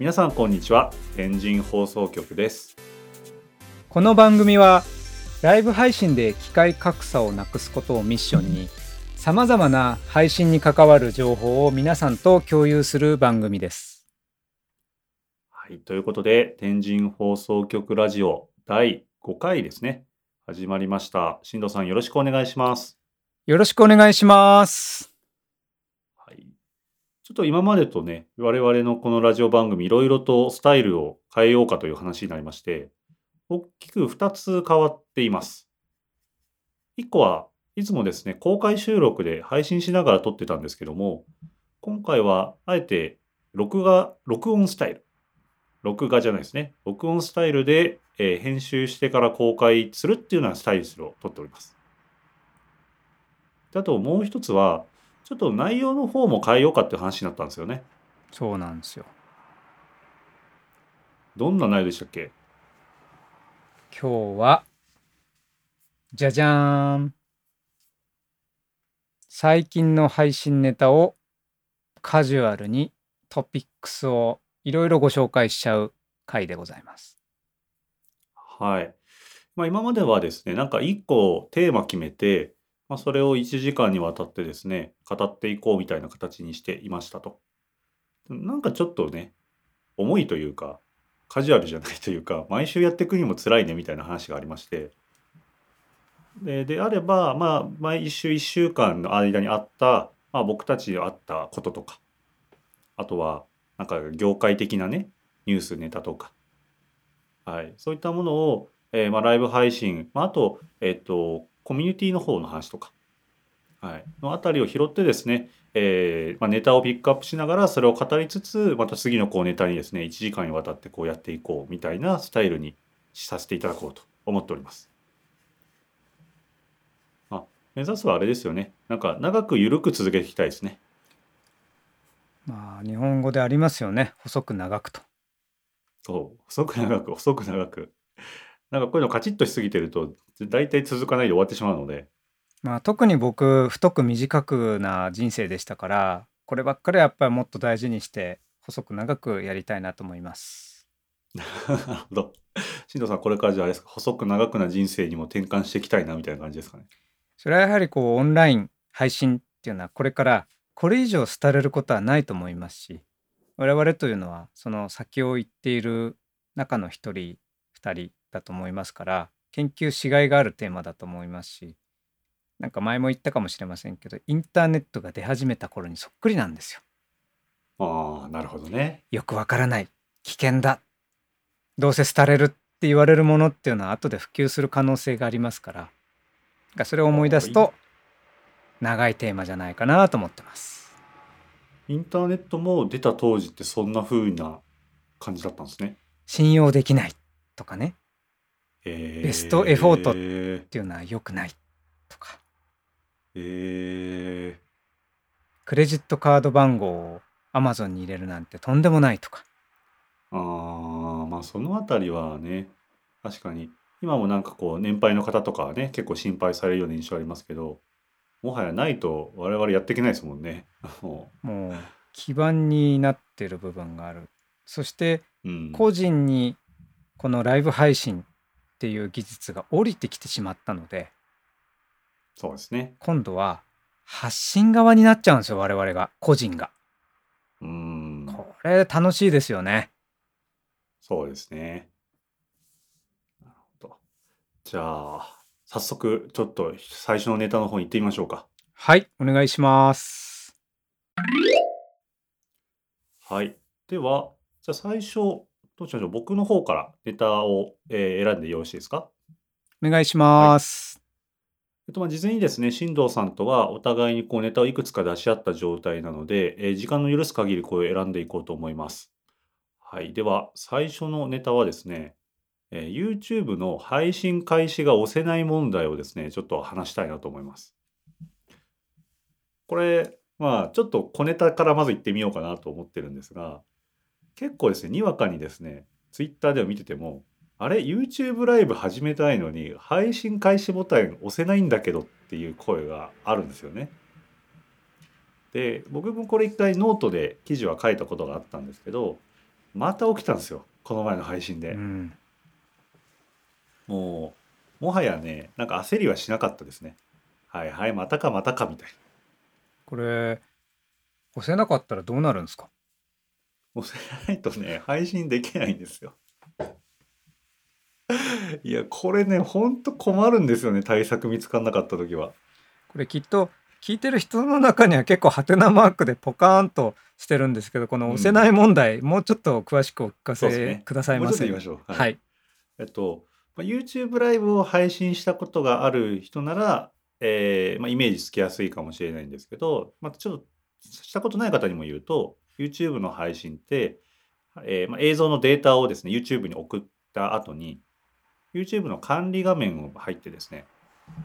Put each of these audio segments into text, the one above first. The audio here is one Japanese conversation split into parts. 皆さんこんにちは、天神放送局です。この番組はライブ配信で機会格差をなくすことをミッションに、さまざまな配信に関わる情報を皆さんと共有する番組です。はい、ということで天神放送局ラジオ第5回ですね、始まりました。進藤さん、よろしくお願いします。よろしくお願いします。ちょっと今までとね、我々のこのラジオ番組いろいろとスタイルを変えようかという話になりまして、大きく2つ変わっています。1個はいつもですね、公開収録で配信しながら撮ってたんですけども、今回はあえて録音スタイルで、編集してから公開するっていうようなスタイルを撮っております。あともう1つはちょっと内容の方も変えようかって話になったんですよね。そうなんですよ。どんな内容でしたっけ？今日はじゃじゃーん、最近の配信ネタをカジュアルにトピックスをいろいろご紹介しちゃう回でございます。はい、今まではですね、なんか1個テーマ決めて、それを1時間にわたってですね、語っていこうみたいな形にしていましたと。なんかちょっとね、重いというか、カジュアルじゃないというか、毎週やっていくにも辛いねみたいな話がありまして。であれば、毎週1週間の間にあった、僕たちにあったこととか、あとは、なんか業界的なね、ニュースネタとか、そういったものを、ライブ配信、あと、コミュニティの方の話とか、のあたりを拾ってですね、ネタをピックアップしながらそれを語りつつ、また次のネタにですね、1時間にわたってやっていこうみたいなスタイルにさせていただこうと思っております。目指すはあれですよね。なんか長く緩く続けていきたいですね。日本語でありますよね。細く長くと。そう、細く長く。なんかこういうのカチッとしすぎてると大体続かないで終わってしまうので、特に僕太く短くな人生でしたから、こればっかりやっぱりもっと大事にして細く長くやりたいなと思います。なるほど。進藤さん、これからじゃあれですか、細く長くな人生にも転換していきたいなみたいな感じですかね。それはやはりオンライン配信っていうのはこれからこれ以上廃れることはないと思いますし、我々というのはその先を行っている中の一人二人だと思いますから、研究しがいがあるテーマだと思いますし、なんか前も言ったかもしれませんけど、インターネットが出始めた頃にそっくりなんですよ。なるほどね。よくわからない、危険だ、どうせ廃れるって言われるものっていうのは後で普及する可能性がありますから、それを思い出すと長いテーマじゃないかなと思ってます。インターネットも出た当時ってそんな風な感じだったんですね。信用できないとかね、ベストエフォートっていうのは良くないとか、クレジットカード番号を Amazon に入れるなんてとんでもないとか。そのあたりはね、確かに今もなんか年配の方とかはね、結構心配されるような印象ありますけど、もはやないと我々やっていけないですもんね。もう基盤になってる部分がある。そして個人にこのライブ配信っていう技術が降りてきてしまったので、そうですね。今度は発信側になっちゃうんですよ、我々が、個人が。これ楽しいですよね。そうですね。なるほど。じゃあ早速ちょっと最初のネタの方に行ってみましょうか。はい、お願いします。はい。ではじゃあ最初。どうしましょう、僕の方からネタを、選んでよろしいですか？お願いします。事前にですね、進藤さんとはお互いにネタをいくつか出し合った状態なので、時間の許す限りこれを選んでいこうと思います。はい、では最初のネタはですね、YouTube の配信開始が押せない問題をですね、ちょっと話したいなと思います。これ、ちょっと小ネタからまずいってみようかなと思ってるんですが、結構ですね、にわかにですね、ツイッターでは見てても、あれ YouTube ライブ始めたいのに配信開始ボタン押せないんだけどっていう声があるんですよね。で、僕もこれ一回ノートで記事は書いたことがあったんですけど、また起きたんですよ、この前の配信で、うん、もはやね、なんか焦りはしなかったですね。はいはい、またかまたかみたいな。これ押せなかったらどうなるんですか？押せないとね、配信できないんですよ。いや、これね、ほんと困るんですよね、対策見つかんなかった時は。これきっと聞いてる人の中には結構ハテナマークでポカーンとしてるんですけど、この押せない問題、もうちょっと詳しくお聞かせくださいませ。もうちょっと言いましょう。はい。YouTube ライブを配信したことがある人なら、イメージつきやすいかもしれないんですけど、ちょっとしたことない方にも言うと、YouTube の配信って、映像のデータをですね、YouTube に送った後に、YouTube の管理画面を入ってですね、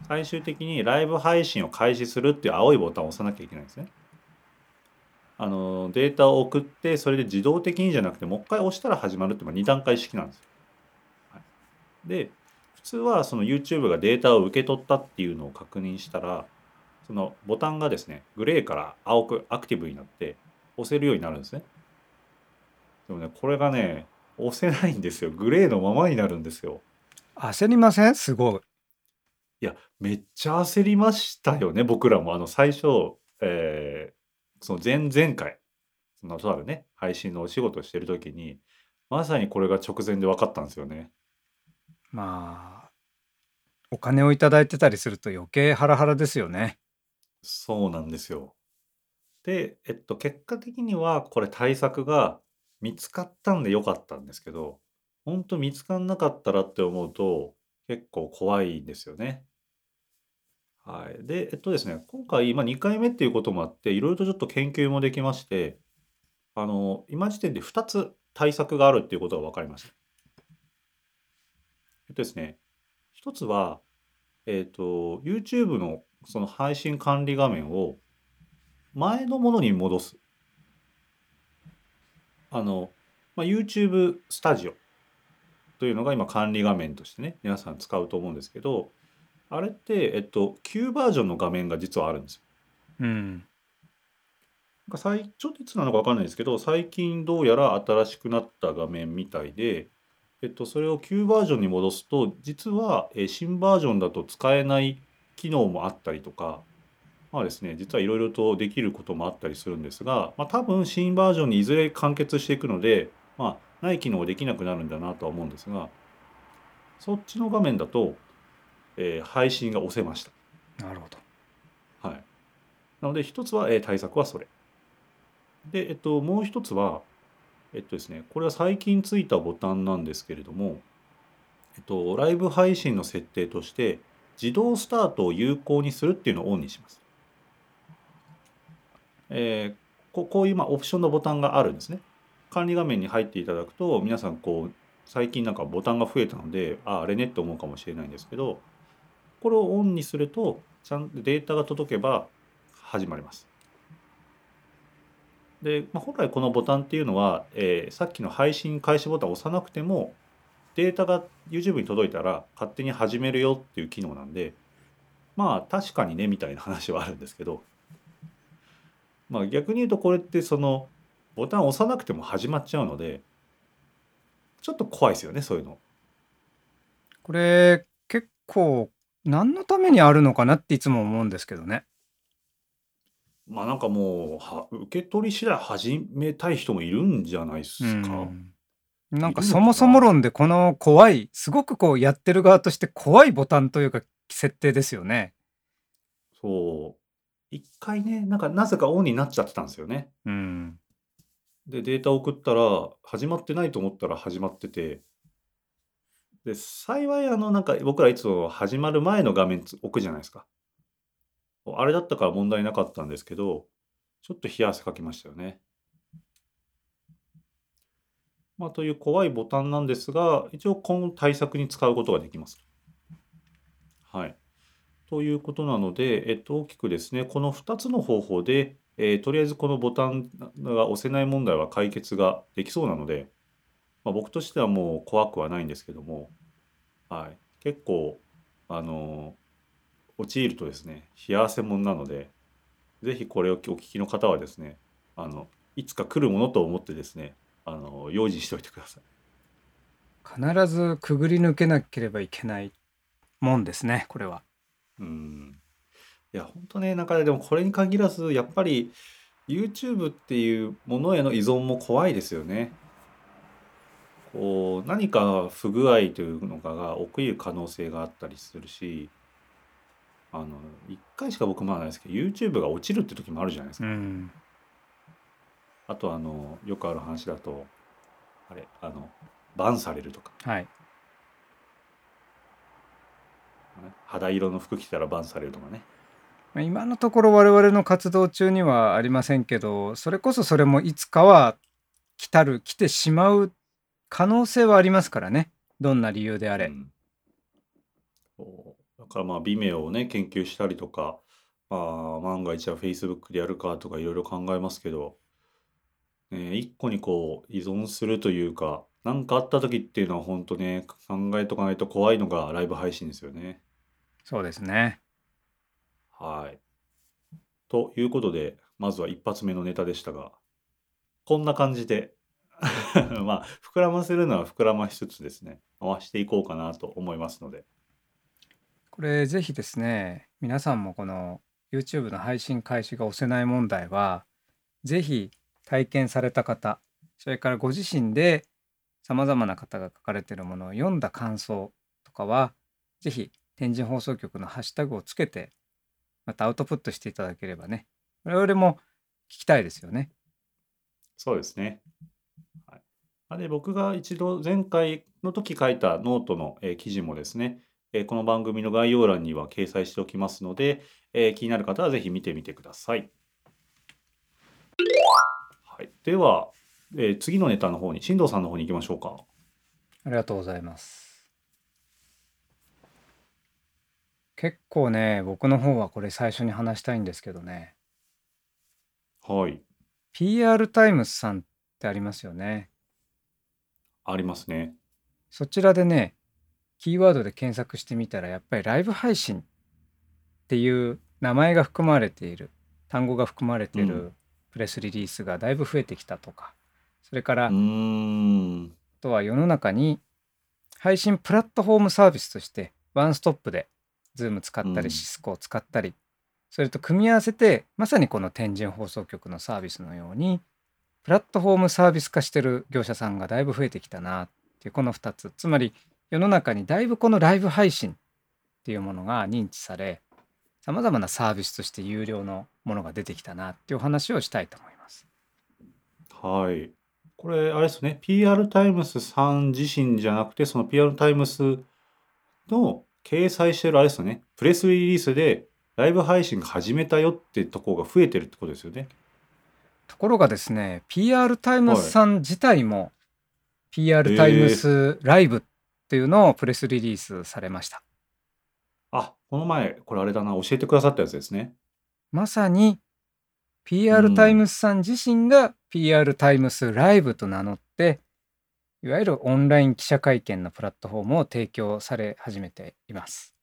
最終的にライブ配信を開始するっていう青いボタンを押さなきゃいけないんですね。データを送って、それで自動的にじゃなくて、もう一回押したら始まるっていうのが2段階式なんですよ。はい、で、普通はその YouTube がデータを受け取ったっていうのを確認したら、そのボタンがですね、グレーから青くアクティブになって押せるようになるんですね。でもね、これがね、押せないんですよ。グレーのままになるんですよ。焦りません？すごい。いや、めっちゃ焦りましたよね、僕らも。最初、その前回、とあるね、配信のお仕事をしてる時に、まさにこれが直前で分かったんですよね。まあ、お金をいただいてたりすると余計ハラハラですよね。そうなんですよ。で、結果的にはこれ対策が見つかったんでよかったんですけど、本当見つかんなかったらって思うと、結構怖いんですよね。はい、で、ですね、今回、2回目っていうこともあって、いろいろとちょっと研究もできまして、今時点で2つ対策があるっていうことが分かりました。ですね、1つは、YouTube のその配信管理画面を前のものに戻す。YouTube スタジオというのが今管理画面としてね、皆さん使うと思うんですけど、あれって、旧バージョンの画面が実はあるんですよ。うん。ちょっといつなのか分かんないですけど、最近どうやら新しくなった画面みたいで、それを旧バージョンに戻すと、実は、新バージョンだと使えない機能もあったりとか、まあですね、実はいろいろとできることもあったりするんですが、多分新バージョンにいずれ完結していくので、ない機能ができなくなるんだなとは思うんですが、そっちの画面だと、配信が押せました。なるほど。はい。なので一つは、対策はそれで、もう一つは、ですね、これは最近ついたボタンなんですけれども、ライブ配信の設定として自動スタートを有効にするっていうのをオンにします。こういうオプションのボタンがあるんですね。管理画面に入っていただくと、皆さん最近なんかボタンが増えたので、あれねって思うかもしれないんですけど、これをオンにすると、ちゃんとデータが届けば始まります。で、本来このボタンっていうのは、さっきの配信開始ボタンを押さなくても、データが YouTube に届いたら勝手に始めるよっていう機能なんで、確かにねみたいな話はあるんですけど、逆に言うとこれってボタンを押さなくても始まっちゃうので、ちょっと怖いですよね、そういうの。これ結構何のためにあるのかなっていつも思うんですけどね。なんかもう受け取り次第始めたい人もいるんじゃないですか。なんかそもそも論で、この怖い、すごくやってる側として怖いボタンというか設定ですよね。そう。一回ね、なぜかオンになっちゃってたんですよね。うん。で、データを送ったら、始まってないと思ったら始まってて、で、幸い僕らいつも始まる前の画面置くじゃないですか。あれだったから問題なかったんですけど、ちょっと冷や汗かきましたよね。という怖いボタンなんですが、一応今後対策に使うことができます。はい。ということなので、大きくですね、この2つの方法で、とりあえずこのボタンが押せない問題は解決ができそうなので、僕としてはもう怖くはないんですけども、はい、結構陥るとですね、冷や汗もんなので、ぜひこれをお聞きの方はですね、いつか来るものと思ってですね、用心しておいてください。必ずくぐり抜けなければいけないもんですね、これは。いや本当ね、なんかでもこれに限らずやっぱり YouTube っていうものへの依存も怖いですよね。こう何か不具合というのかが起きる可能性があったりするし、1回しか僕もないですけど YouTube が落ちるって時もあるじゃないですか、うん、あとよくある話だとバンされるとか、はい、肌色の服着たらバンされるとかね。今のところ我々の活動中にはありませんけど、それこそそれもいつかは来てしまう可能性はありますからね、どんな理由であれ、だからVimeoをね研究したりとか、万が一は Facebook でやるかとかいろいろ考えますけど、一個にこう依存するというか、何かあった時っていうのは本当ね考えとかないと怖いのがライブ配信ですよね。そうですね。はい。ということでまずは一発目のネタでしたが、こんな感じで膨らませるのは膨らましつつですね、回していこうかなと思いますので、これぜひですね皆さんもこの YouTube の配信開始が押せない問題はぜひ体験された方、それからご自身でさまざまな方が書かれているものを読んだ感想とかはぜひ天神放送局のハッシュタグをつけてまたアウトプットしていただければね、我々も聞きたいですよね。そうですね。で僕が一度前回の時書いたノートの記事もですね、この番組の概要欄には掲載しておきますので、気になる方はぜひ見てみてください。はい、では、次のネタの方に進藤さんの方に行きましょうか。ありがとうございます。結構ね僕の方はこれ最初に話したいんですけどね。はい。PR TIMES さんってありますよね。ありますね。そちらでねキーワードで検索してみたらやっぱりライブ配信っていう名前が含まれている、単語が含まれているプレスリリースがだいぶ増えてきたとか、それからあとは世の中に配信プラットフォームサービスとしてワンストップで Zoom 使ったり Cisco を使ったり、それと組み合わせてまさにこの天神放送局のサービスのようにプラットフォームサービス化してる業者さんがだいぶ増えてきたなっていう、この2つ、つまり世の中にだいぶこのライブ配信っていうものが認知され、さまざまなサービスとして有料のものが出てきたなっていう話をしたいと思います。はい。これあれですね、PR TIMES さん自身じゃなくてその PR TIMES の掲載してるあれですね、プレスリリースでライブ配信始めたよってところが増えてるってことですよね。ところがですね PR TIMES さん自体も、はい、PR TIMES ライブっていうのをプレスリリースされました。あ、この前これあれだな、教えてくださったやつですね。まさに PR TIMES さん自身が PR TIMES ライブと名乗って、いわゆるオンライン記者会見のプラットフォームを提供され始めています。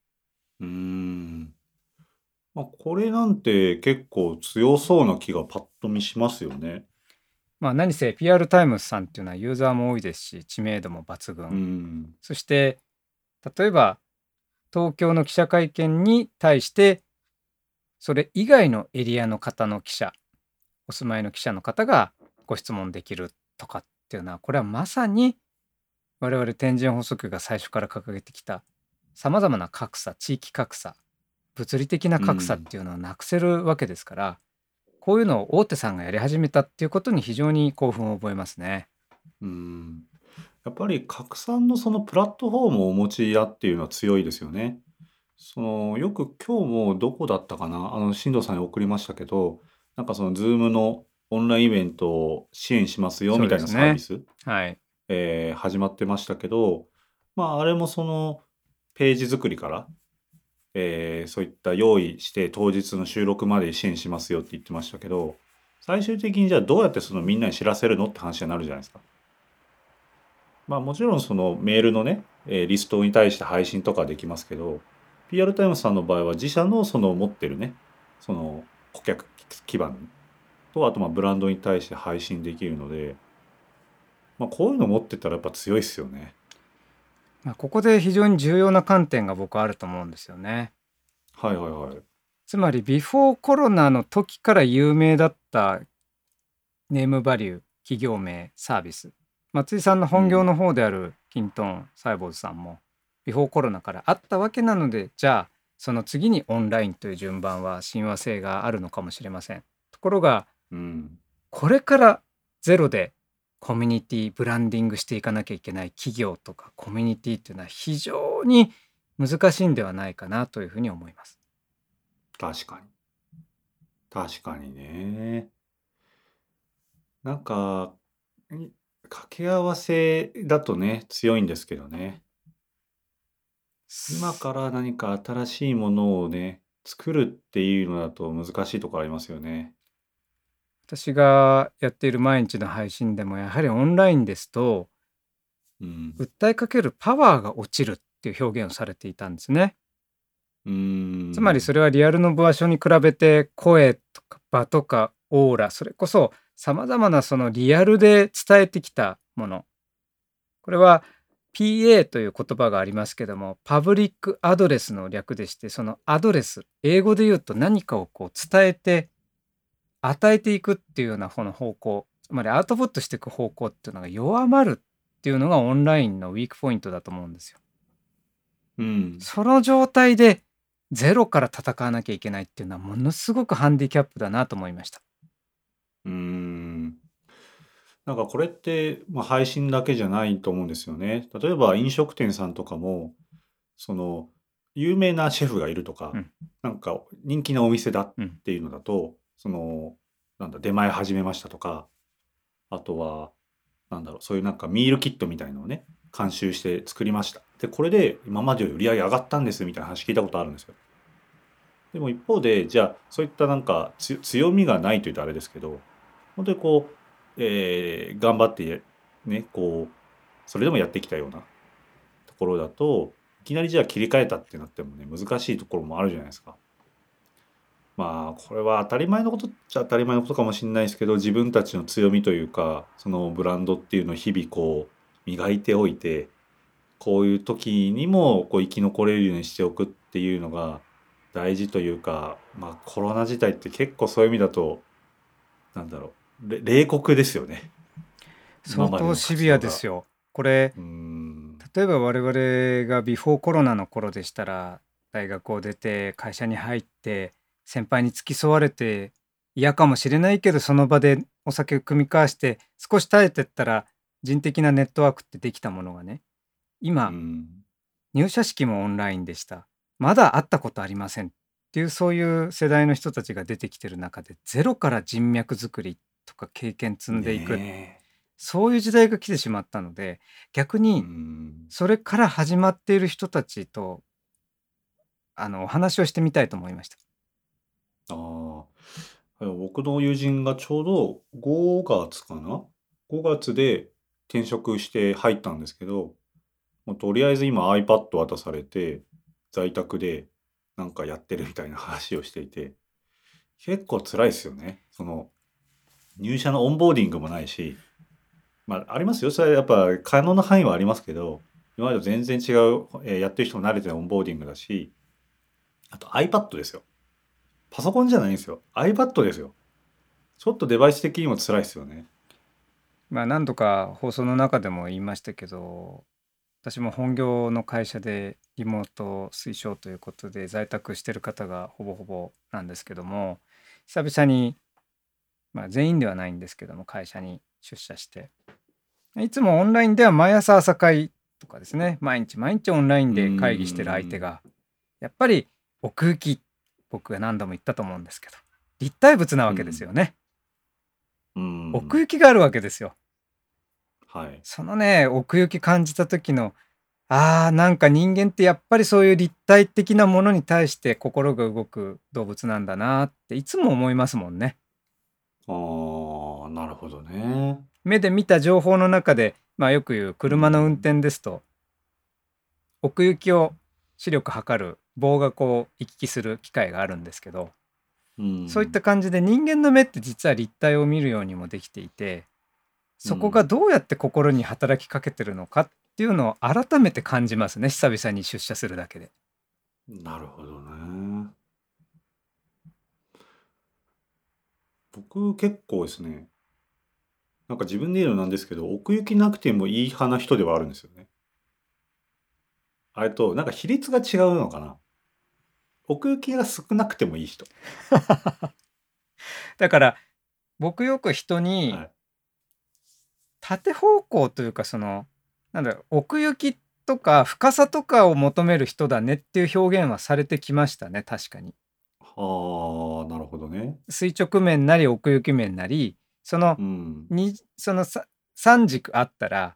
これなんて結構強そうな気がパッと見しますよね。何せ PR TIMES さんっていうのはユーザーも多いですし知名度も抜群、そして例えば東京の記者会見に対してそれ以外のエリアの方の記者、お住まいの記者の方がご質問できるとかっていうのは、これはまさに我々天神放送局が最初から掲げてきたさまざまな格差、地域格差、物理的な格差っていうのをなくせるわけですから、こういうのを大手さんがやり始めたっていうことに非常に興奮を覚えますね。やっぱり拡散のそのプラットフォームをお持ちやっていうのは強いですよね。よく今日もどこだったかな、進藤さんに送りましたけど、なんかその Zoom のオンラインイベントを支援しますよみたいなサービス、はい、始まってましたけど、あれもそのページ作りからそういった用意して当日の収録まで支援しますよって言ってましたけど、最終的にじゃあどうやってそのみんなに知らせるのって話になるじゃないですか。もちろんそのメールのね、リストに対して配信とかできますけど、 PR TIMES さんの場合は自社のその持ってるね、その顧客基盤とあとブランドに対して配信できるので、まあ、こういうの持ってたらやっぱ強いですよね。まあ、ここで非常に重要な観点が僕はあると思うんですよね。はいはいはい。つまりビフォーコロナの時から有名だったネームバリュー、企業名、サービス、松井さんの本業の方であるキントンサイボーズさんもビフォーコロナからあったわけなので、じゃあその次にオンラインという順番は親和性があるのかもしれません。ところが、これからゼロでコミュニティブランディングしていかなきゃいけない企業とかコミュニティというのは非常に難しいんではないかなというふうに思います。確かに確かにね。なんか掛け合わせだとね強いんですけどね、今から何か新しいものをね作るっていうのだと難しいところありますよね。私がやっている毎日の配信でもやはりオンラインですと、訴えかけるパワーが落ちるっていう表現をされていたんですね。つまりそれはリアルの場所に比べて声とか場とかオーラ、それこそさまざまなそのリアルで伝えてきたもの、これは PA という言葉がありますけども、パブリックアドレスの略でして、そのアドレス、英語で言うと何かをこう伝えて与えていくっていうようなこの方向、つまりアウトプットしていく方向っていうのが弱まるっていうのがオンラインのウィークポイントだと思うんですよ。その状態でゼロから戦わなきゃいけないっていうのはものすごくハンディキャップだなと思いました。なんかこれって、まあ、配信だけじゃないと思うんですよね。例えば飲食店さんとかもその有名なシェフがいるとか、なんか人気なお店だっていうのだと、そのなんだ出前始めましたとか、あとはなんだろう、そういうなんかミールキットみたいのをね監修して作りました、でこれで今までより売り上げ上がったんですみたいな話聞いたことあるんですよ。でも一方でじゃあそういったなんか強みがないというとあれですけど、本当にこう、頑張ってねこうそれでもやってきたようなところだと、いきなりじゃあ切り替えたってなってもね難しいところもあるじゃないですか。まあこれは当たり前のことっちゃ当たり前のことかもしれないですけど、自分たちの強みというかそのブランドっていうのを日々こう磨いておいて、こういう時にもこう生き残れるようにしておくっていうのが大事というか、まあコロナ自体って結構そういう意味だとなんだろう冷酷ですよね。相当シビアですよこれ。例えば我々がビフォーコロナの頃でしたら、大学を出て会社に入って先輩に付き添われて嫌かもしれないけど、その場でお酒を酌み交わして少し耐えてったら人的なネットワークってできたものがね、今入社式もオンラインでした、まだ会ったことありませんっていう、そういう世代の人たちが出てきてる中で、ゼロから人脈作りとか経験積んでいく、そういう時代が来てしまったので、逆にそれから始まっている人たちとお話をしてみたいと思いました。僕の友人がちょうど5月かな、5月で転職して入ったんですけど、もうとりあえず今 iPad 渡されて在宅でなんかやってるみたいな話をしていて、結構辛いですよね。その入社のオンボーディングもないし、まあありますよ、それはやっぱ可能な範囲はありますけど、今までと全然違う、やってる人も慣れてないオンボーディングだし、あと iPad ですよ。パソコンじゃないんですよ、 iPad ですよ。ちょっとデバイス的にも辛いですよね。まあ何度か放送の中でも言いましたけど、私も本業の会社でリモート推奨ということで在宅してる方がほぼほぼなんですけども、久々に、まあ、全員ではないんですけども会社に出社して、いつもオンラインでは毎朝朝会とかですね、毎日毎日オンラインで会議してる相手がやっぱり奥行き、僕が何度も言ったと思うんですけど、立体物なわけですよね、奥行きがあるわけですよ、そのね奥行き感じた時の、なんか人間ってやっぱりそういう立体的なものに対して心が動く動物なんだなっていつも思いますもんね。なるほどね。目で見た情報の中で、まあ、よく言う車の運転ですと、奥行きを視力測る棒がこう行き来する機会があるんですけど、そういった感じで人間の目って実は立体を見るようにもできていて、そこがどうやって心に働きかけてるのかっていうのを改めて感じますね、久々に出社するだけで。なるほどね。僕結構ですね、なんか自分で言うのなんですけど、奥行きなくてもいい派な人ではあるんですよね。あれとなんか比率が違うのかな、奥行きが少なくてもいい人だから僕よく人に、はい、縦方向というか、そのなんだろう、奥行きとか深さとかを求める人だねっていう表現はされてきましたね、確かに。はあ、なるほどね。垂直面なり奥行き面なり、その3軸あったら、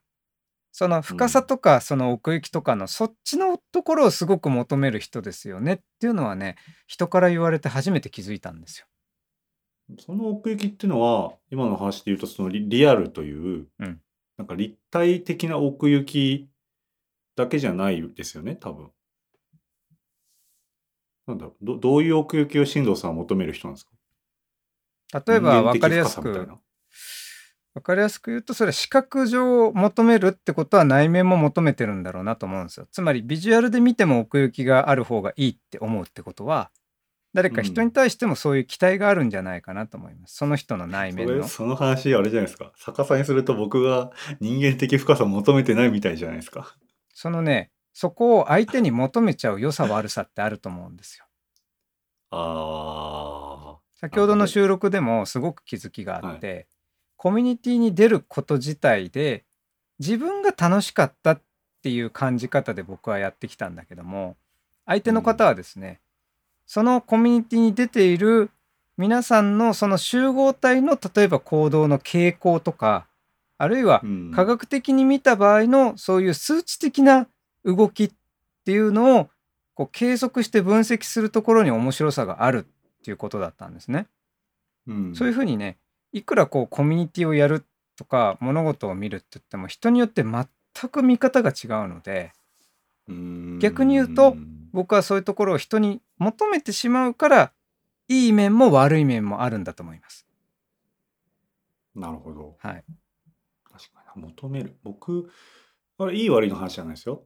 その深さとかその奥行きとかのそっちのところをすごく求める人ですよねっていうのはね、人から言われて初めて気づいたんですよ。その奥行きっていうのは、今の話で言うとその リアルという、うん、なんか立体的な奥行きだけじゃないですよね、多分。なんだろう、どういう奥行きを進藤さんは求める人なんですか？例えば分かりやすく言うと、それは視覚上求めるってことは内面も求めてるんだろうなと思うんですよ。つまりビジュアルで見ても奥行きがある方がいいって思うってことは、誰か人に対してもそういう期待があるんじゃないかなと思います、その人の内面の。その話あれじゃないですか、逆さにすると僕が人間的深さを求めてないみたいじゃないですか。そのね、そこを相手に求めちゃう良さ悪さってあると思うんですよあ、先ほどの収録でもすごく気づきがあって、はい、コミュニティに出ること自体で自分が楽しかったっていう感じ方で僕はやってきたんだけども、相手の方はですね、そのコミュニティに出ている皆さんのその集合体の例えば行動の傾向とか、あるいは科学的に見た場合のそういう数値的な動きっていうのをこう計測して分析するところに面白さがあるっていうことだったんですね、そういうふうにね、いくらこうコミュニティをやるとか物事を見るって言っても人によって全く見方が違うので、逆に言うと僕はそういうところを人に求めてしまうから、いい面も悪い面もあるんだと思います。なるほど、はい、確かに求める、僕これいい悪いの話じゃないですよ。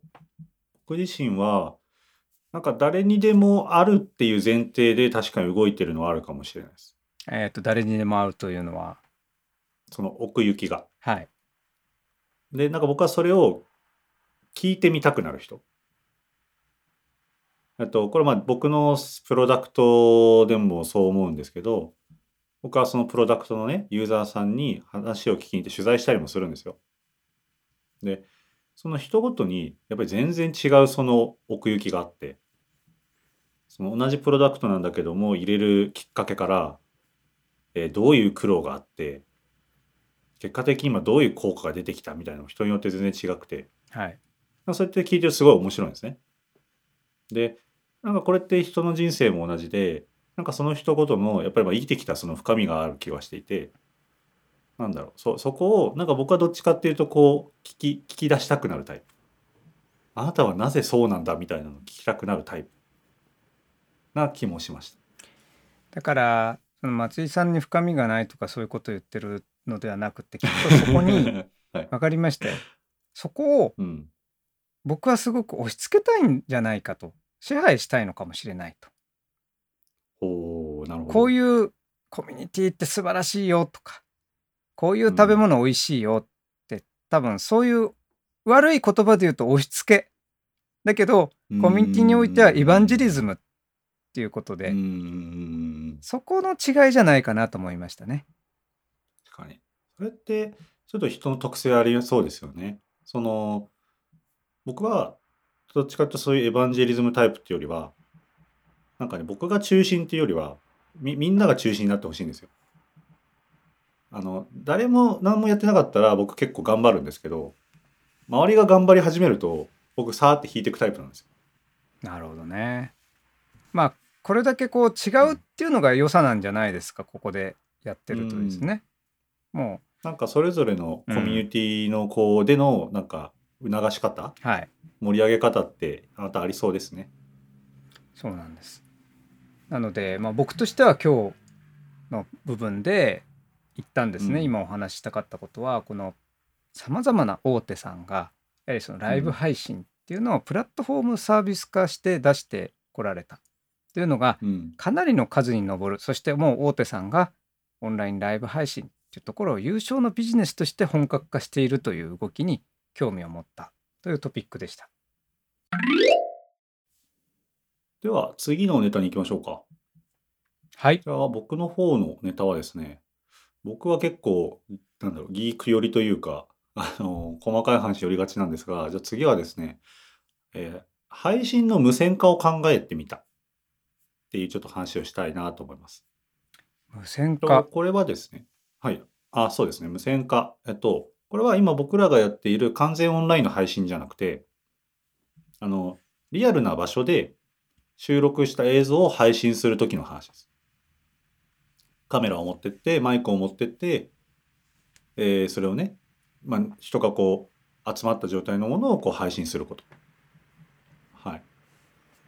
僕自身はなんか誰にでもあるっていう前提で確かに動いてるのはあるかもしれないです。誰にでもあるというのはその奥行きが、はい、でなんか僕はそれを聞いてみたくなる人、これまあ僕のプロダクトでもそう思うんですけど、僕はそのプロダクトのねユーザーさんに話を聞きに行って取材したりもするんですよ。でその人ごとにやっぱり全然違うその奥行きがあって、その同じプロダクトなんだけども入れるきっかけから、どういう苦労があって結果的に今どういう効果が出てきたみたいなの人によって全然違くて、はい、そうやって聞いてるとすごい面白いんですね。でなんかこれって人の人生も同じで、なんかその人ごとのやっぱり生きてきたその深みがある気がしていて、なんだろう、 そこをなんか僕はどっちかっていうとこう聞き出したくなるタイプ、あなたはなぜそうなんだみたいなのを聞きたくなるタイプな気もしました。だからその松井さんに深みがないとかそういうことを言ってるのではなくて、きっとそこに、はい、分かりましたよ、そこを、僕はすごく押し付けたいんじゃないかと、支配したいのかもしれないと。おー、なるほど。こういうコミュニティって素晴らしいよとか、こういう食べ物おいしいよって、多分そういう悪い言葉で言うと押し付けだけど、コミュニティにおいてはエヴァンジェリズムっていうことで、そこの違いじゃないかなと思いましたね。確かにそれってちょっと人の特性ありそうですよね。その僕はどっちかというとそういうエヴァンジェリズムタイプっていうよりは、なんかね、僕が中心っていうよりは みんなが中心になってほしいんですよ。誰も何もやってなかったら僕結構頑張るんですけど、周りが頑張り始めると僕さーって引いていくタイプなんですよ。なるほどね。まあこれだけこう違うっていうのが良さなんじゃないですか、ここでやってるとですね。もうなんかそれぞれのコミュニティのこうでのなんか促し方、はい、盛り上げ方ってまたありそうですね。そうなんです。なので、僕としては今日の部分で言ったんですね、うん、今お話ししたかったことは、このさまざまな大手さんがやはりそのライブ配信っていうのをプラットフォームサービス化して出してこられたというのがかなりの数に上る、そしてもう大手さんがオンラインライブ配信というところを有償のビジネスとして本格化しているという動きに興味を持ったというトピックでした。では次のネタに行きましょうか。はい。じゃあ僕の方のネタはですね、僕は結構ギーク寄りというか細かい話寄りがちなんですが、じゃあ次はですね、配信の無線化を考えてみたっていうちょっと話をしたいなと思います。無線化。これはですね、はい。あ、そうですね、無線化。これは今僕らがやっている完全オンラインの配信じゃなくて、リアルな場所で収録した映像を配信するときの話です。カメラを持ってって、マイクを持ってって、それをね、まあ、人がこう集まった状態のものをこう配信すること。はい。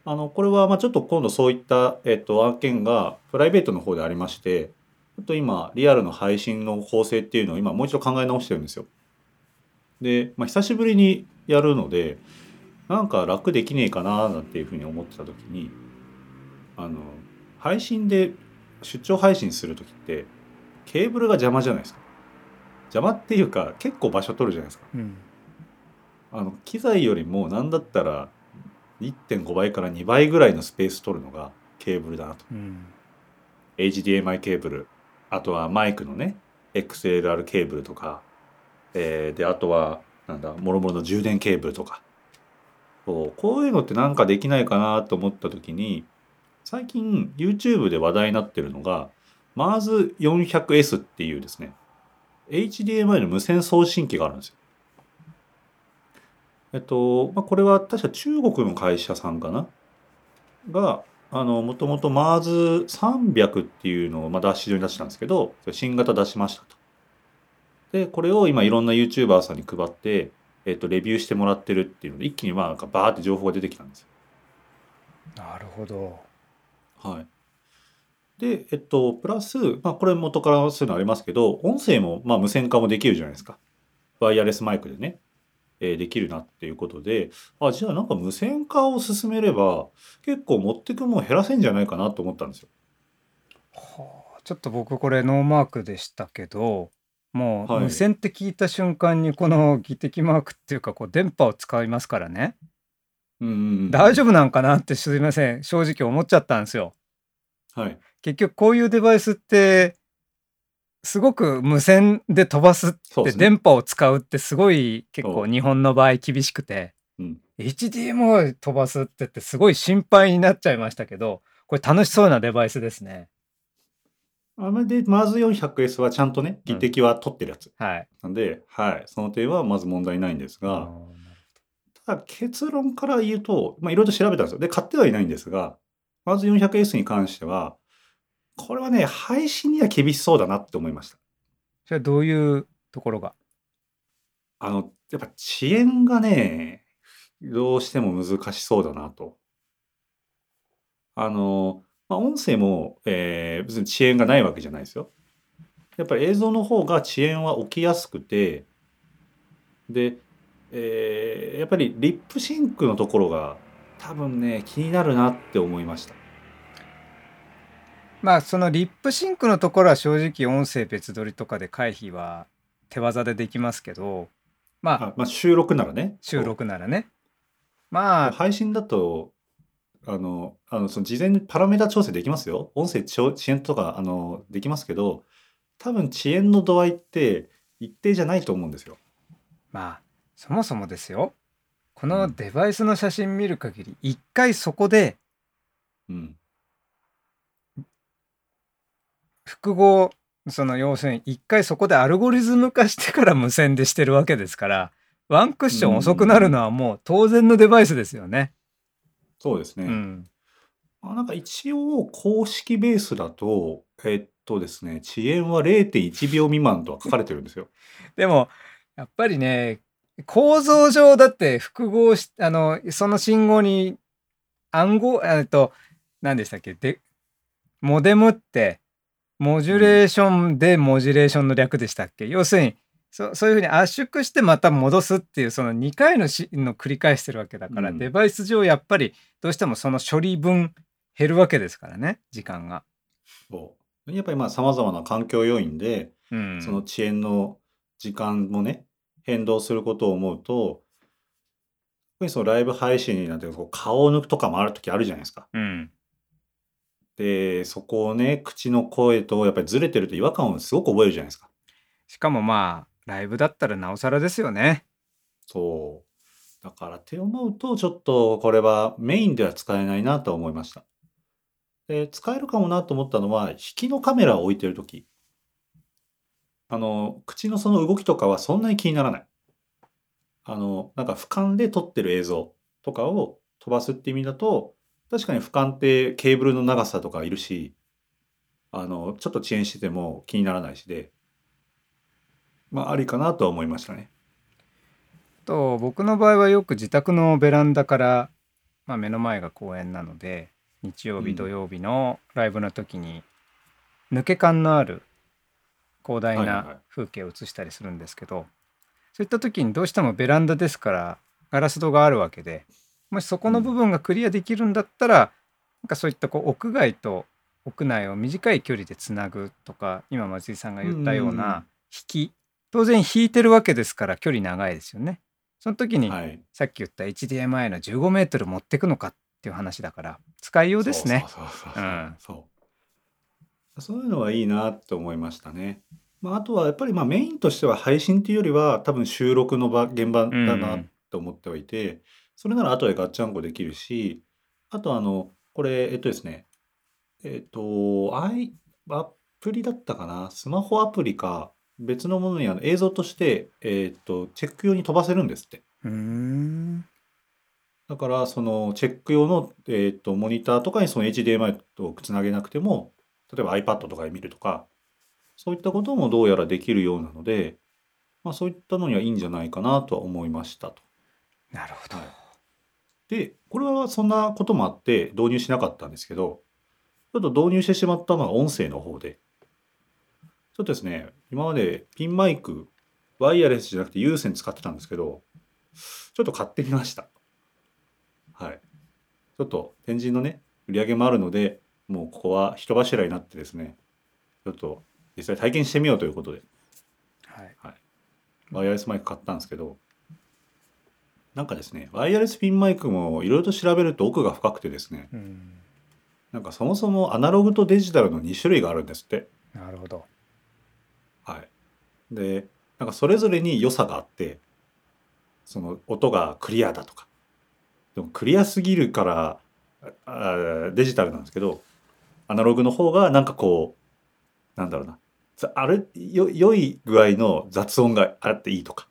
これはまあちょっと今度そういった、案件がプライベートの方でありまして、ちょっと今リアルの配信の構成っていうのを今もう一度考え直してるんですよ。で、まあ、久しぶりにやるので、なんか楽できねえかななんていうふうに思ってた時に、配信で出張配信する時ってケーブルが邪魔じゃないですか。邪魔っていうか結構場所取るじゃないですか。うん、機材よりもなんだったら 1.5 倍から2倍ぐらいのスペース取るのがケーブルだなと、うん、HDMI ケーブル、あとはマイクのね XLR ケーブルとか、であとはもろもろの充電ケーブルとか、こういうのってなんかできないかなと思った時に、最近 YouTube で話題になってるのが MARS400S っていうですね HDMI の無線送信機があるんですよ。まあ、これは確か中国の会社さんかながもともと MARS300 っていうのをまあ脱出場に出したんですけど、新型出しましたと。でこれを今いろんな YouTuber さんに配ってレビューしてもらってるっていうので、一気にまあなんかバーって情報が出てきたんですよ。なるほど。はい。で、プラス、まあ、これ元からそういうのありますけど、音声もまあ無線化もできるじゃないですか。ワイヤレスマイクでね、できるなっていうことで、あ、じゃあなんか無線化を進めれば、結構持ってくも減らせんじゃないかなと思ったんですよ。はあ、ちょっと僕これノーマークでしたけど、もう無線って聞いた瞬間にこの技的マークっていうかこう電波を使いますからね、うんうんうん、大丈夫なんかなってすいません正直思っちゃったんですよ、はい、結局こういうデバイスってすごく無線で飛ばすって電波を使うってすごい結構日本の場合厳しくて、うん、HDMI 飛ばすってすごい心配になっちゃいましたけど、これ楽しそうなデバイスですね。あれで、まず 400S はちゃんとね、技的は取ってるやつ。うん、はい。なんで、はい。その点はまず問題ないんですが、ただ結論から言うと、まあいろいろと調べたんですよ。で、買ってはいないんですが、まず 400S に関しては、これはね、配信には厳しそうだなって思いました。それはどういうところが？やっぱ遅延がね、どうしても難しそうだなと。まあ、音声も、別に遅延がないわけじゃないですよ。やっぱり映像の方が遅延は起きやすくて、で、やっぱりリップシンクのところが多分ね気になるなって思いました。まあそのリップシンクのところは正直音声別撮りとかで回避は手技でできますけど、まあ収録ならね。収録ならね。まあ配信だと。その事前にパラメータ調整できますよ。音声遅延とかできますけど、多分遅延の度合いって一定じゃないと思うんですよ。まあそもそもですよ、このデバイスの写真見る限り、一回そこで、うん、複合その要するに一回そこでアルゴリズム化してから無線でしてるわけですから、ワンクッション遅くなるのはもう当然のデバイスですよね。そうですね、うん、なんか一応公式ベースだとですね、遅延は 0.1 秒未満とは書かれてるんですよ。でもやっぱりね、構造上だって複合しその信号に暗号何でしたっけ、でモデムってモジュレーションでモジュレーションの略でしたっけ。要するにそういうふうに圧縮してまた戻すっていうその2回の繰り返してるわけだから、デバイス上やっぱりどうしてもその処理分減るわけですからね、時間が。そうやっぱりさまざまな環境要因で、その遅延の時間もね変動することを思うと、特にそのライブ配信なんて顔を抜くとかもあるときあるじゃないですか、でそこをね口の声とやっぱりずれてると違和感をすごく覚えるじゃないですか。しかもまあライブだったらなおさらですよね。そうだからって思うとちょっとこれはメインでは使えないなと思いました。で使えるかもなと思ったのは引きのカメラを置いてるとき、口のその動きとかはそんなに気にならない。なんか俯瞰で撮ってる映像とかを飛ばすって意味だと、確かに俯瞰ってケーブルの長さとかいるし、ちょっと遅延してても気にならないしで、まあありかなとは思いましたね。と僕の場合はよく自宅のベランダから、まあ、目の前が公園なので、日曜日土曜日のライブの時に抜け感のある広大な風景を映したりするんですけど、そういった時にどうしてもベランダですからガラス戸があるわけで、もしそこの部分がクリアできるんだったら、なんかそういったこう屋外と屋内を短い距離でつなぐとか、今松井さんが言ったような引き、当然引いてるわけですから距離長いですよね。その時にさっき言った HDMI の15メートル持ってくのかっていう話だから、使いようですね。そういうのはいいなと思いましたね。まあ、あとはやっぱりまあメインとしては配信っていうよりは多分収録の現場だなと思ってはいて、それなら後でガッチャンコできるし、あとこれですね、アプリだったかな、スマホアプリか別のものに映像として、チェック用に飛ばせるんですって。だからそのチェック用の、モニターとかにその HDMI をつなげなくても、例えば iPad とかで見るとか、そういったこともどうやらできるようなので、まあ、そういったのにはいいんじゃないかなとは思いましたと。なるほど、はい、でこれはそんなこともあって導入しなかったんですけど、ちょっと導入してしまったのは音声の方で、ちょっとですね、今までピンマイクワイヤレスじゃなくて有線使ってたんですけど、ちょっと買ってみました。はい、ちょっと天神のね売り上げもあるので、もうここは人柱になってですね、ちょっと実際体験してみようということで、はい、ワイヤレスマイク買ったんですけど、なんかですね、ワイヤレスピンマイクもいろいろと調べると奥が深くてですね、なんかそもそもアナログとデジタルの2種類があるんですって。なるほど。はい、でなんかそれぞれに良さがあって、その音がクリアだとか、でもクリアすぎるからデジタルなんですけど、アナログの方がなんかこうなんだろうな、あれ良い具合の雑音があっていいとか。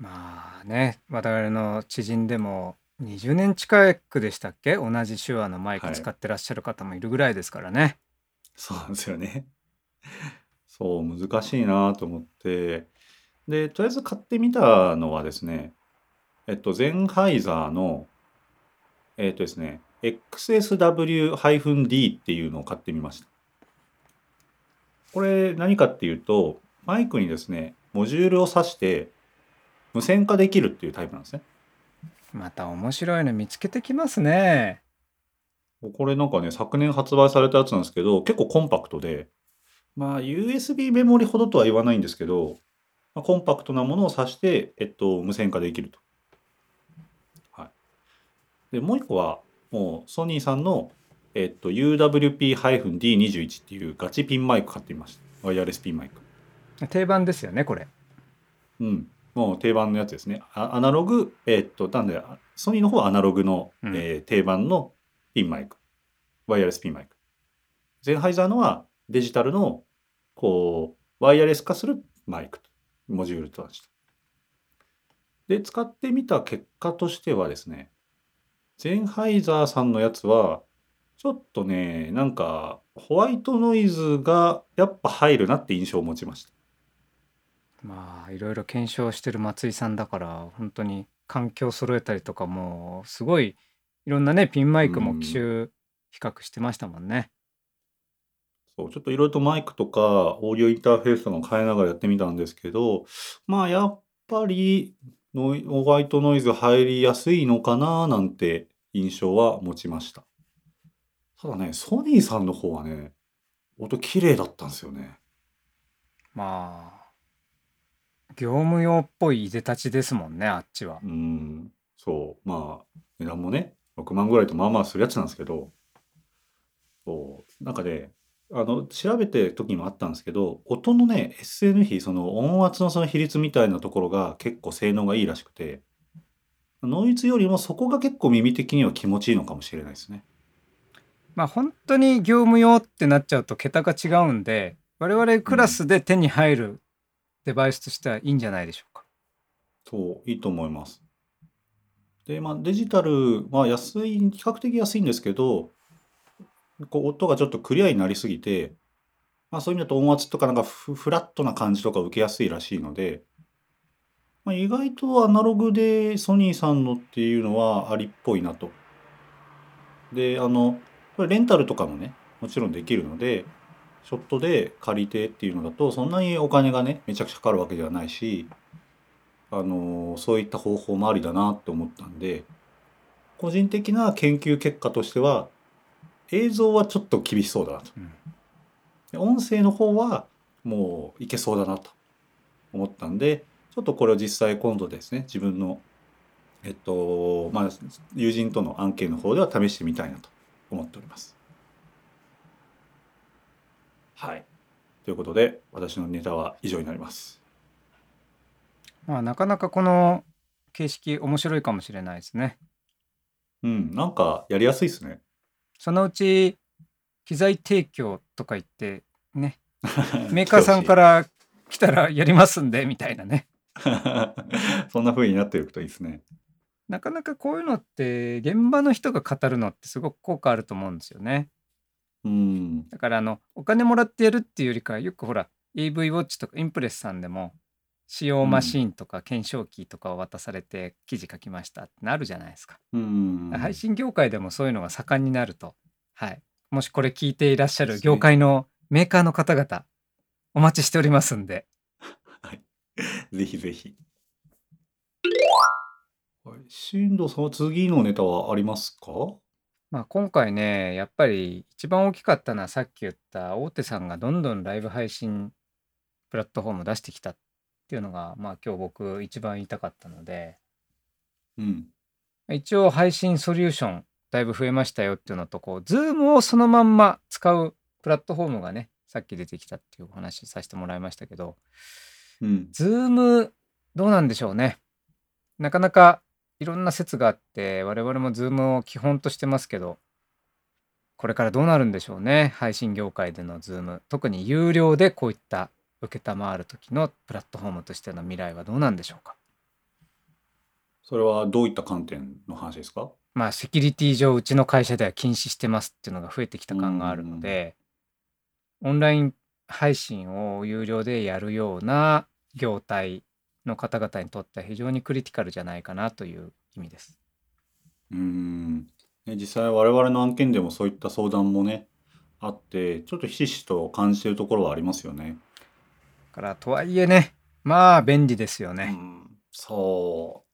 まあね、我々の知人でも20年近くでしたっけ、同じ手話のマイク使ってらっしゃる方もいるぐらいですからね、そうなんですよね。そう難しいなと思って、でとりあえず買ってみたのはですね、ゼンハイザーのですね、XSW-D っていうのを買ってみました。これ何かっていうと、マイクにですね、モジュールを挿して無線化できるっていうタイプなんですね。また面白いの見つけてきますね。これなんかね、昨年発売されたやつなんですけど、結構コンパクトで、まあ USB メモリほどとは言わないんですけど、まあ、コンパクトなものを挿して、無線化できると。でもう一個はもうソニーさんの、UWP-D21 っていうガチピンマイク買ってみました。ワイヤレスピンマイク、定番ですよねこれ。もう定番のやつですね。アナログ、なんでソニーの方はアナログの、定番のピンマイク、ワイヤレスピンマイク。ゼンハイザーのはデジタルのこうワイヤレス化するマイクとモジュールとなりました。で使ってみた結果としてはですね、ゼンハイザーさんのやつはちょっとね、なんかホワイトノイズがやっぱ入るなって印象を持ちました。まあいろいろ検証してる松井さんだから、本当に環境揃えたりとか、もうすごいいろんなねピンマイクも機種比較してましたもんね。そう、ちょっといろいろとマイクとかオーディオインターフェースとか変えながらやってみたんですけど、まあやっぱりホワイトノイズ入りやすいのかななんて印象は持ちました。ただね、ソニーさんの方はね、音綺麗だったんですよね。まあ業務用っぽいいでたちですもんね、あっちは。そう、まあ値段もね6万ぐらいとまあまあするやつなんですけど、そうなんかね、調べてる時もあったんですけど、音のね SN 比、その音圧のその比率みたいなところが結構性能がいいらしくて、ノイズよりもそこが結構耳的には気持ちいいのかもしれないですね。まあ本当に業務用ってなっちゃうと桁が違うんで、我々クラスで手に入るデバイスとしてはいいんじゃないでしょうか。そう、いいと思います。で、まあ、デジタルは比較的安いんですけど、こう音がちょっとクリアになりすぎて、まあ、そういう意味だと音圧とかなんかフラットな感じとか受けやすいらしいので、まあ、意外とアナログでソニーさんのっていうのはありっぽいなと。で、これレンタルとかもね、もちろんできるので、ショットで借りてっていうのだとそんなにお金がねめちゃくちゃかかるわけではないし、そういった方法もありだなって思ったんで、個人的な研究結果としては映像はちょっと厳しそうだなと、で音声の方はもういけそうだなと思ったんで、ちょっとこれを実際今度ですね、自分のまあ友人との案件の方では試してみたいなと思っております。はい、ということで私のネタは以上になります。まあ、なかなかこの形式面白いかもしれないですね。なんかやりやすいですね。そのうち機材提供とか言ってねメーカーさんから来たらやりますんでみたいなねそんな風になっていくといいですね。なかなかこういうのって現場の人が語るのってすごく効果あると思うんですよね。だからお金もらってやるっていうよりか、よくほら AV ウォッチとかインプレスさんでも使用マシーンとか検証機とかを渡されて記事書きましたってなるじゃないですか。配信業界でもそういうのが盛んになると、はい、もしこれ聞いていらっしゃる業界のメーカーの方々お待ちしておりますんではい、ぜひぜひ。進藤さんは次のネタはありますか？まあ、今回ねやっぱり一番大きかったのはさっき言った大手さんがどんどんライブ配信プラットフォームを出してきたっていうのが、まあ、今日僕一番言いたかったので、一応配信ソリューションだいぶ増えましたよっていうのと、こう Zoom をそのまんま使うプラットフォームがねさっき出てきたっていうお話させてもらいましたけど、Zoom どうなんでしょうね。なかなかいろんな説があって、我々も Zoom を基本としてますけど、これからどうなるんでしょうね。配信業界での Zoom、 特に有料でこういった承る時のプラットフォームとしての未来はどうなんでしょうか。それはどういった観点の話ですか？まあセキュリティ上うちの会社では禁止してますっていうのが増えてきた感があるので、オンライン配信を有料でやるような業態の方々にとっては非常にクリティカルじゃないかなという意味です。実際我々の案件でもそういった相談もねあって、ちょっとひしひしと感じているところはありますよね。だからとはいえね、まあ便利ですよね。そ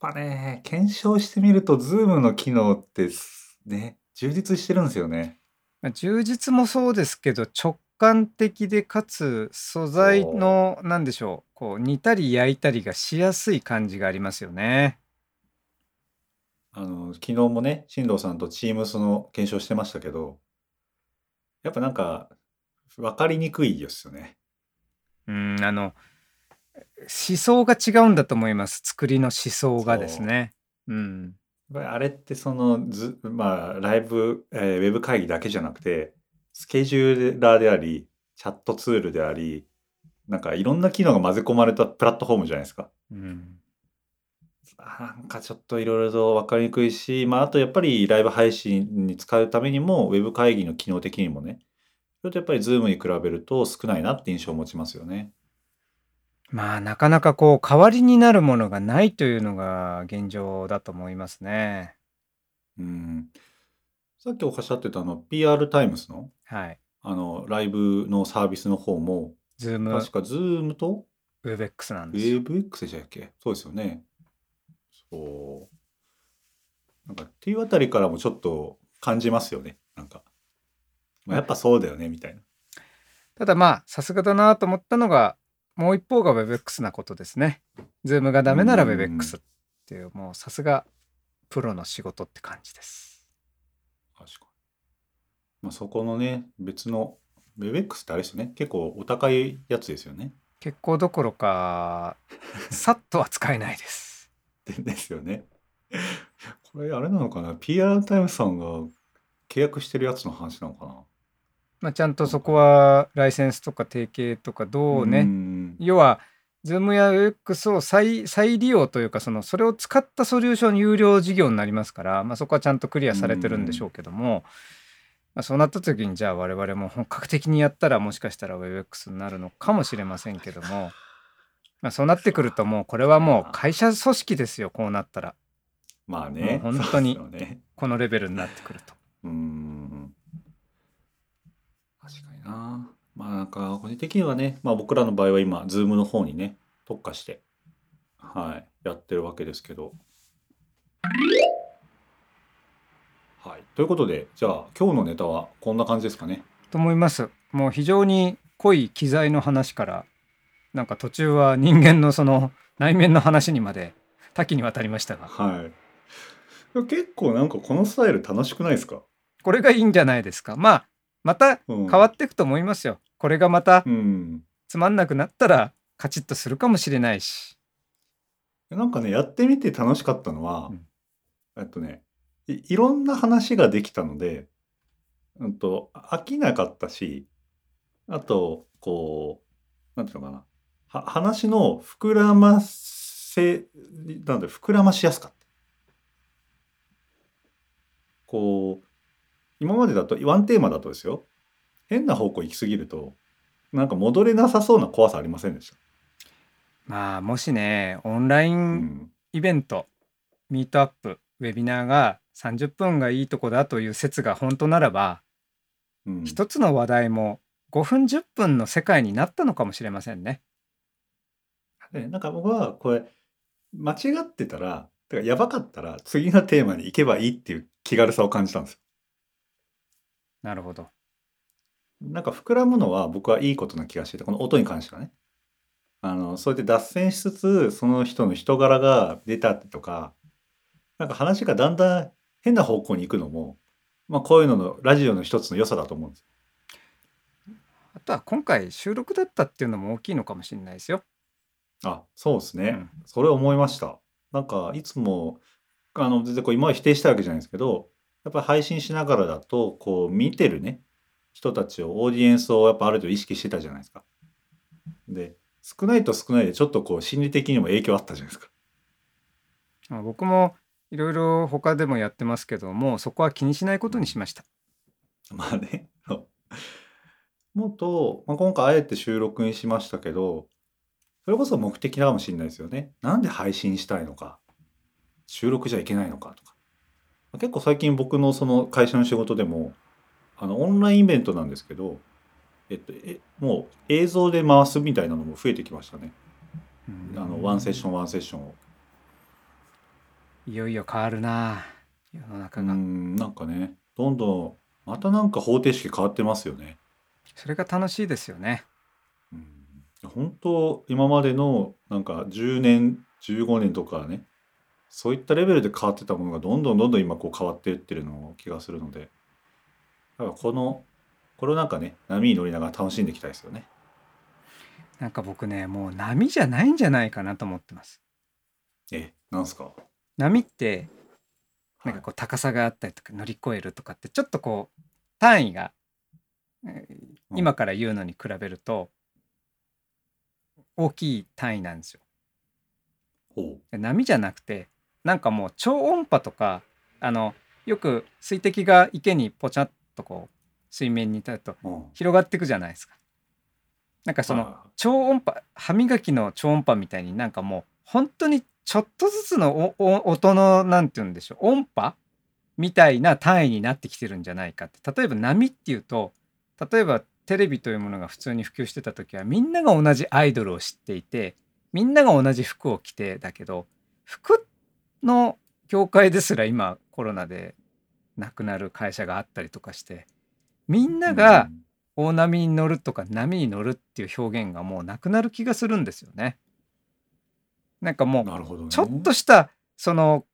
うやっぱね、検証してみると Zoom の機能ってね充実してるんですよね。充実もそうですけど、直感的でかつ素材の何でしょう、こう煮たり焼いたりがしやすい感じがありますよね。昨日もね進藤さんとチームの検証してましたけど、やっぱなんか分かりにくいですよね。思想が違うんだと思います。作りの思想がですね。あれってそのまあライブ、ウェブ会議だけじゃなくてスケジューラーでありチャットツールであり、なんかいろんな機能が混ぜ込まれたプラットフォームじゃないですか。なんかちょっといろいろと分かりにくいし、まあ、あとやっぱりライブ配信に使うためにもウェブ会議の機能的にもね、ちょっとやっぱり Zoom に比べると少ないなって印象を持ちますよね。まあなかなかこう代わりになるものがないというのが現状だと思いますね。さっきおっしゃってたPR TIMES の、はい、ライブのサービスの方も Zoom 確か Zoom と WebEx なんですよ。 WebEx でしたっけ。そうですよね。そうなんかっていうあたりからもちょっと感じますよね。なんか、まあ、やっぱそうだよねみたいな。ただまあさすがだなと思ったのがもう一方が WebEx なことですね。 Zoom がダメなら WebEx っていう、もうさすがプロの仕事って感じです。確かに、まあ、そこのね別の WebEx ってあれですよね。結構お高いやつですよね。結構どころかさっとは使えないですですよね。これあれなのかな、 PR TIMES さんが契約してるやつの話なのかな。まあ、ちゃんとそこはライセンスとか提携とかどうね、要は Zoom や WebEx を 再利用というか、それを使ったソリューション有料事業になりますから、まあ、そこはちゃんとクリアされてるんでしょうけども、まあ、そうなった時にじゃあ我々も本格的にやったらもしかしたら WebEx になるのかもしれませんけども、まあ、そうなってくるともうこれはもう会社組織ですよ。こうなったらまあね、本当にこのレベルになってくると確かにな。まあなんか個人的にはね、まあ、僕らの場合は今 Zoom の方にね特化して、はい、やってるわけですけど、はい、ということでじゃあ今日のネタはこんな感じですかねと思います。もう非常に濃い機材の話からなんか途中は人間のその内面の話にまで多岐にわたりましたが、はい、結構なんかこのスタイル楽しくないですか。これがいいんじゃないですか。まあまた変わっていくと思いますよ、これがまたつまんなくなったらカチッとするかもしれないし、なんかねやってみて楽しかったのは、いろんな話ができたので、飽きなかったし、あとこうなんていうのかな、話の膨らましやすかった。こう今までだとワンテーマだとですよ、変な方向行き過ぎるとなんか戻れなさそうな怖さありませんでした。まあもしねオンラインイベント、ミートアップウェビナーが30分がいいとこだという説が本当ならば、一つの話題も5分10分の世界になったのかもしれませんね。なんか僕はこれ間違ってたら、やばかったら次のテーマに行けばいいっていう気軽さを感じたんですよ。なるほど。なんか膨らむのは僕はいいことな気がしてて、この音に関してはね、そうやって脱線しつつその人の人柄が出たとか、なんか話がだんだん変な方向に行くのも、まあ、こういうののラジオの一つの良さだと思うんです。あとは今回収録だったっていうのも大きいのかもしれないですよ。あ、そうですね、それ思いました。なんかいつも全然今は否定したわけじゃないですけど、やっぱり配信しながらだとこう見てるね人たちを、オーディエンスをやっぱある程度意識してたじゃないですか。で少ないと少ないでちょっとこう心理的にも影響あったじゃないですか。僕もいろいろ他でもやってますけども、そこは気にしないことにしました、まあねもっと、まあ、今回あえて収録にしましたけど、それこそ目的かもしれないですよね。なんで配信したいのか、収録じゃいけないのかとか、結構最近僕のその会社の仕事でもオンラインイベントなんですけど、もう映像で回すみたいなのも増えてきましたね。ワンセッションワンセッションを。いよいよ変わるな世の中が。なんかねどんどんまたなんか方程式変わってますよね。それが楽しいですよね。本当今までのなんか10年15年とかね、そういったレベルで変わってたものがどんどんどんどん今こう変わっていってるの気がするので、だからこれをなんかね波に乗りながら楽しんでいきたいですよね。なんか僕ねもう波じゃないんじゃないかなと思ってます。なんすか。波ってなんかこう高さがあったりとか乗り越えるとかってちょっとこう単位が今から言うのに比べると大きい単位なんですよ。波じゃなくてなんかもう超音波とかよく水滴が池にポチャッとこう水面に立つと広がっていくじゃないですか。なんかその超音波、歯磨きの超音波みたいになんかもう本当にちょっとずつの音のなんて言うんでしょう、音波みたいな単位になってきてるんじゃないかって。例えば波っていうと例えばテレビというものが普通に普及してた時はみんなが同じアイドルを知っていて、みんなが同じ服を着て、だけど服の業界ですら今コロナでなくなる会社があったりとかして、みんなが大波に乗るとか波に乗るっていう表現がもうなくなる気がするんですよね。なんかもうちょっとしたその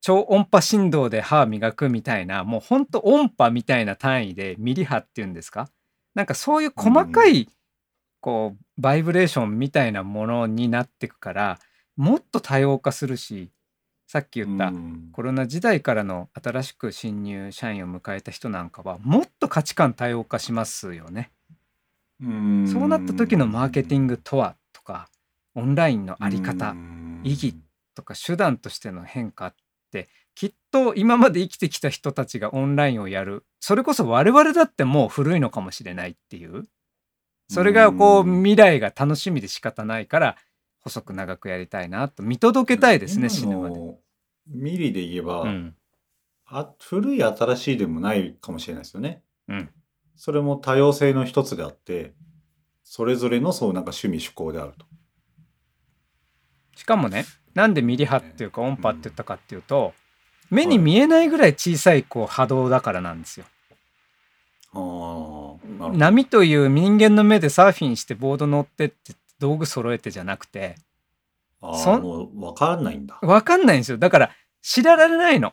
超音波振動で歯磨くみたいな、もうほんと音波みたいな単位でミリ波っていうんですか、なんかそういう細かいこうバイブレーションみたいなものになってくから、もっと多様化するし、さっき言ったコロナ時代からの新しく新入社員を迎えた人なんかはもっと価値観多様化しますよね。そうなった時のマーケティングとはとか、オンラインのあり方、意義とか手段としての変化って、きっと今まで生きてきた人たちがオンラインをやる、それこそ我々だってもう古いのかもしれないっていう、それがこう未来が楽しみで仕方ないから細く長くやりたいなと、見届けたいですね、死ぬまで。ミリで言えば、古い新しいでもないかもしれないですよね、それも多様性の一つであって、それぞれのそうなんか趣味趣向であると。しかもね、なんでミリ波っていうか音波って言ったかっていうと、目に見えないぐらい小さいこう波動だからなんですよ。波という人間の目でサーフィンしてボード乗ってって道具揃えてじゃなくて、もう分かんないんだ。分かんないんですよ。だから知られないの。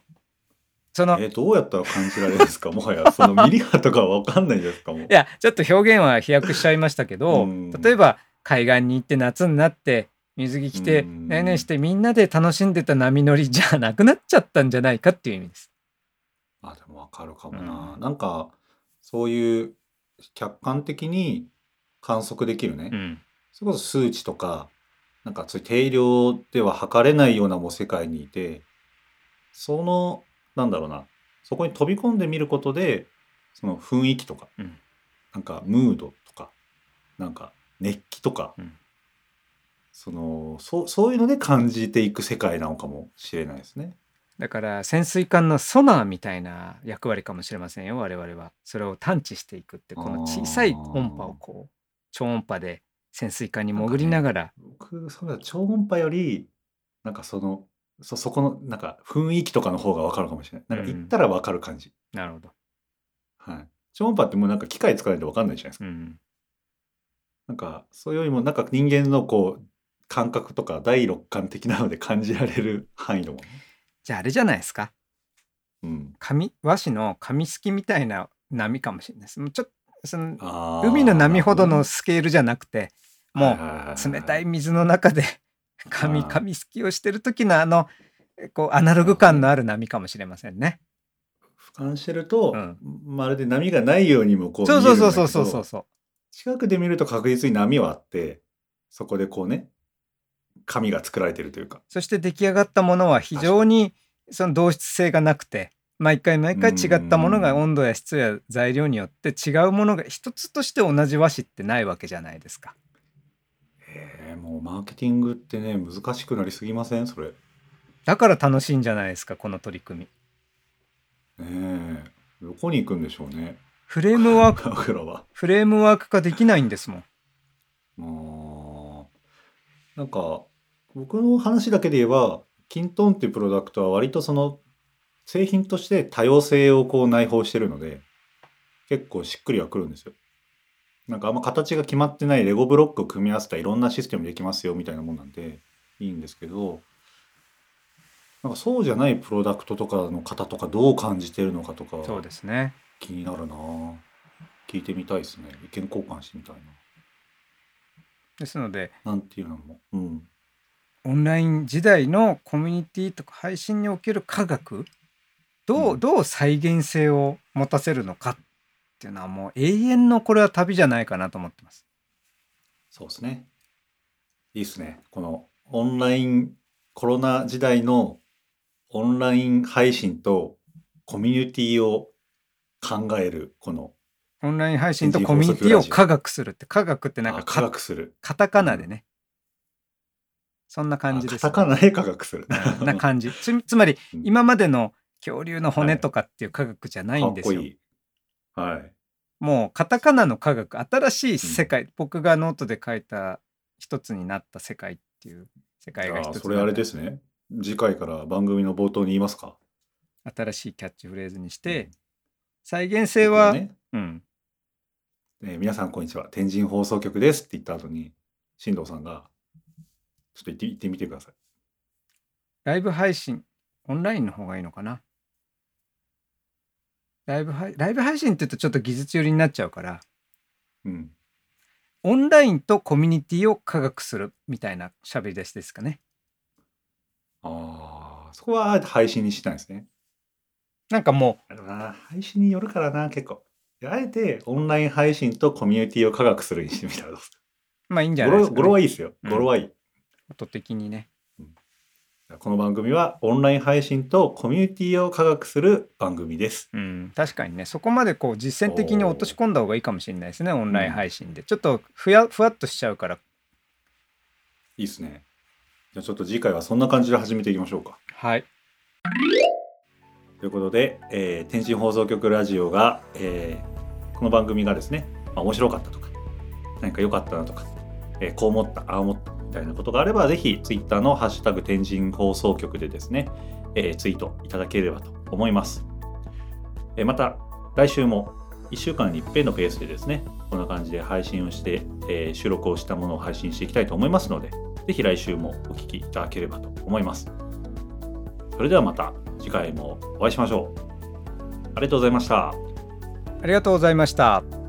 そのどうやったら感じられるんですか。もはやそのミリ波とか分かんないですかもう。いや、ちょっと表現は飛躍しちゃいましたけど、例えば海岸に行って夏になって水着着てねえねえしてみんなで楽しんでた波乗りじゃなくなっちゃったんじゃないかっていう意味です。あ、でも分かるかもな。なんかそういう客観的に観測できるね。それこそ数値とか、なんかそういう定量では測れないようなもう世界にいて、その、なんだろうな、そこに飛び込んでみることで、その雰囲気とか、なんかムードとか、なんか熱気とか、そういうので感じていく世界なのかもしれないですね。だから潜水艦のソナーみたいな役割かもしれませんよ、我々は。それを探知していくって、この小さい音波をこう、超音波で、潜水艦に潜りながら、僕その超音波よりなんかそこのなんか雰囲気とかの方が分かるかもしれない。なんか行ったら分かる感じ。なるほど。はい。超音波ってもうなんか機械使わないと分かんないじゃないですか。なんかそれよりもなんか人間のこう感覚とか第六感的なので感じられる範囲のもの。じゃああれじゃないですか。和紙の紙すきみたいな波かもしれないです。もうちょっとその海の波ほどのスケールじゃなくて、もう冷たい水の中で紙すきをしてる時のあのこうアナログ感のある波かもしれませんね。俯瞰してると、まるで波がないようにもこう見えるんだけど、そう近くで見ると確実に波はあって、そこでこうね紙が作られてるというか、そして出来上がったものは非常にその同質性がなくて、毎回違ったものが温度や質や材料によって違うものが一つとして同じ和紙ってないわけじゃないですか。もうマーケティングってね、難しくなりすぎませんそれ。だから楽しいんじゃないですかこの取り組み。どこに行くんでしょうね。フレームワーク化できないんですもん。なんか僕の話だけで言えば、キントンっていうプロダクトは割とその製品として多様性をこう内包してるので、結構しっくりはくるんですよ。なんかあんま形が決まってないレゴブロックを組み合わせたいろんなシステムできますよみたいなもんなんでいいんですけど、なんかそうじゃないプロダクトとかの方とかどう感じてるのかとか、そうですね、気になるな。聞いてみたいですね。意見交換してみたいな。ですので、なんていうのも、オンライン時代のコミュニティとか配信における科学、どう再現性を持たせるのかっていうのは、もう永遠のこれは旅じゃないかなと思ってます。そうですね。いいですね。このオンラインコロナ時代のオンライン配信とコミュニティを考える、このオンライン配信とコミュニティを科学するって、科学ってなんか科学するカタカナでね、そんな感じです、ね、カタカナで科学するな感じ。つまり今までの恐竜の骨とかっていう科学じゃないんですよ。かっこいい。もうカタカナの科学、新しい世界、僕がノートで書いた一つになった世界っていう世界が一つ。それあれですね、次回から番組の冒頭に言いますか。新しいキャッチフレーズにして、再現性は、ね、うん。皆さんこんにちは、天神放送局ですって言った後に、進藤さんがちょっと言ってみてください。ライブ配信、オンラインの方がいいのかな。ライブ配信って言うとちょっと技術寄りになっちゃうから、うん、オンラインとコミュニティを科学するみたいな喋り出しですかね。ああ、そこは配信にしたんですね。なんかもう配信によるからな、結構。あえてオンライン配信とコミュニティを科学するにしてみたらどうですか。まあいいんじゃないですかね。語呂はいいですよ。語呂はいい。音的にね。この番組はオンライン配信とコミュニティを科学する番組です、うん、確かにね、そこまでこう実践的に落とし込んだ方がいいかもしれないですね。オンライン配信で、うん、ちょっとふわっとしちゃうからいいですね。じゃあちょっと次回はそんな感じで始めていきましょうか。はい、ということで、天神放送局ラジオが、この番組がですね、まあ、面白かったとか何か良かったなとか、こう思ったああ思ったみたいなことがあれば、ぜひツイッターのハッシュタグ天神放送局でですね、ツイートいただければと思います。また来週も1週間に1回のペースでですね、こんな感じで配信をして、収録をしたものを配信していきたいと思いますので、ぜひ来週もお聞きいただければと思います。それではまた次回もお会いしましょう。ありがとうございました。ありがとうございました。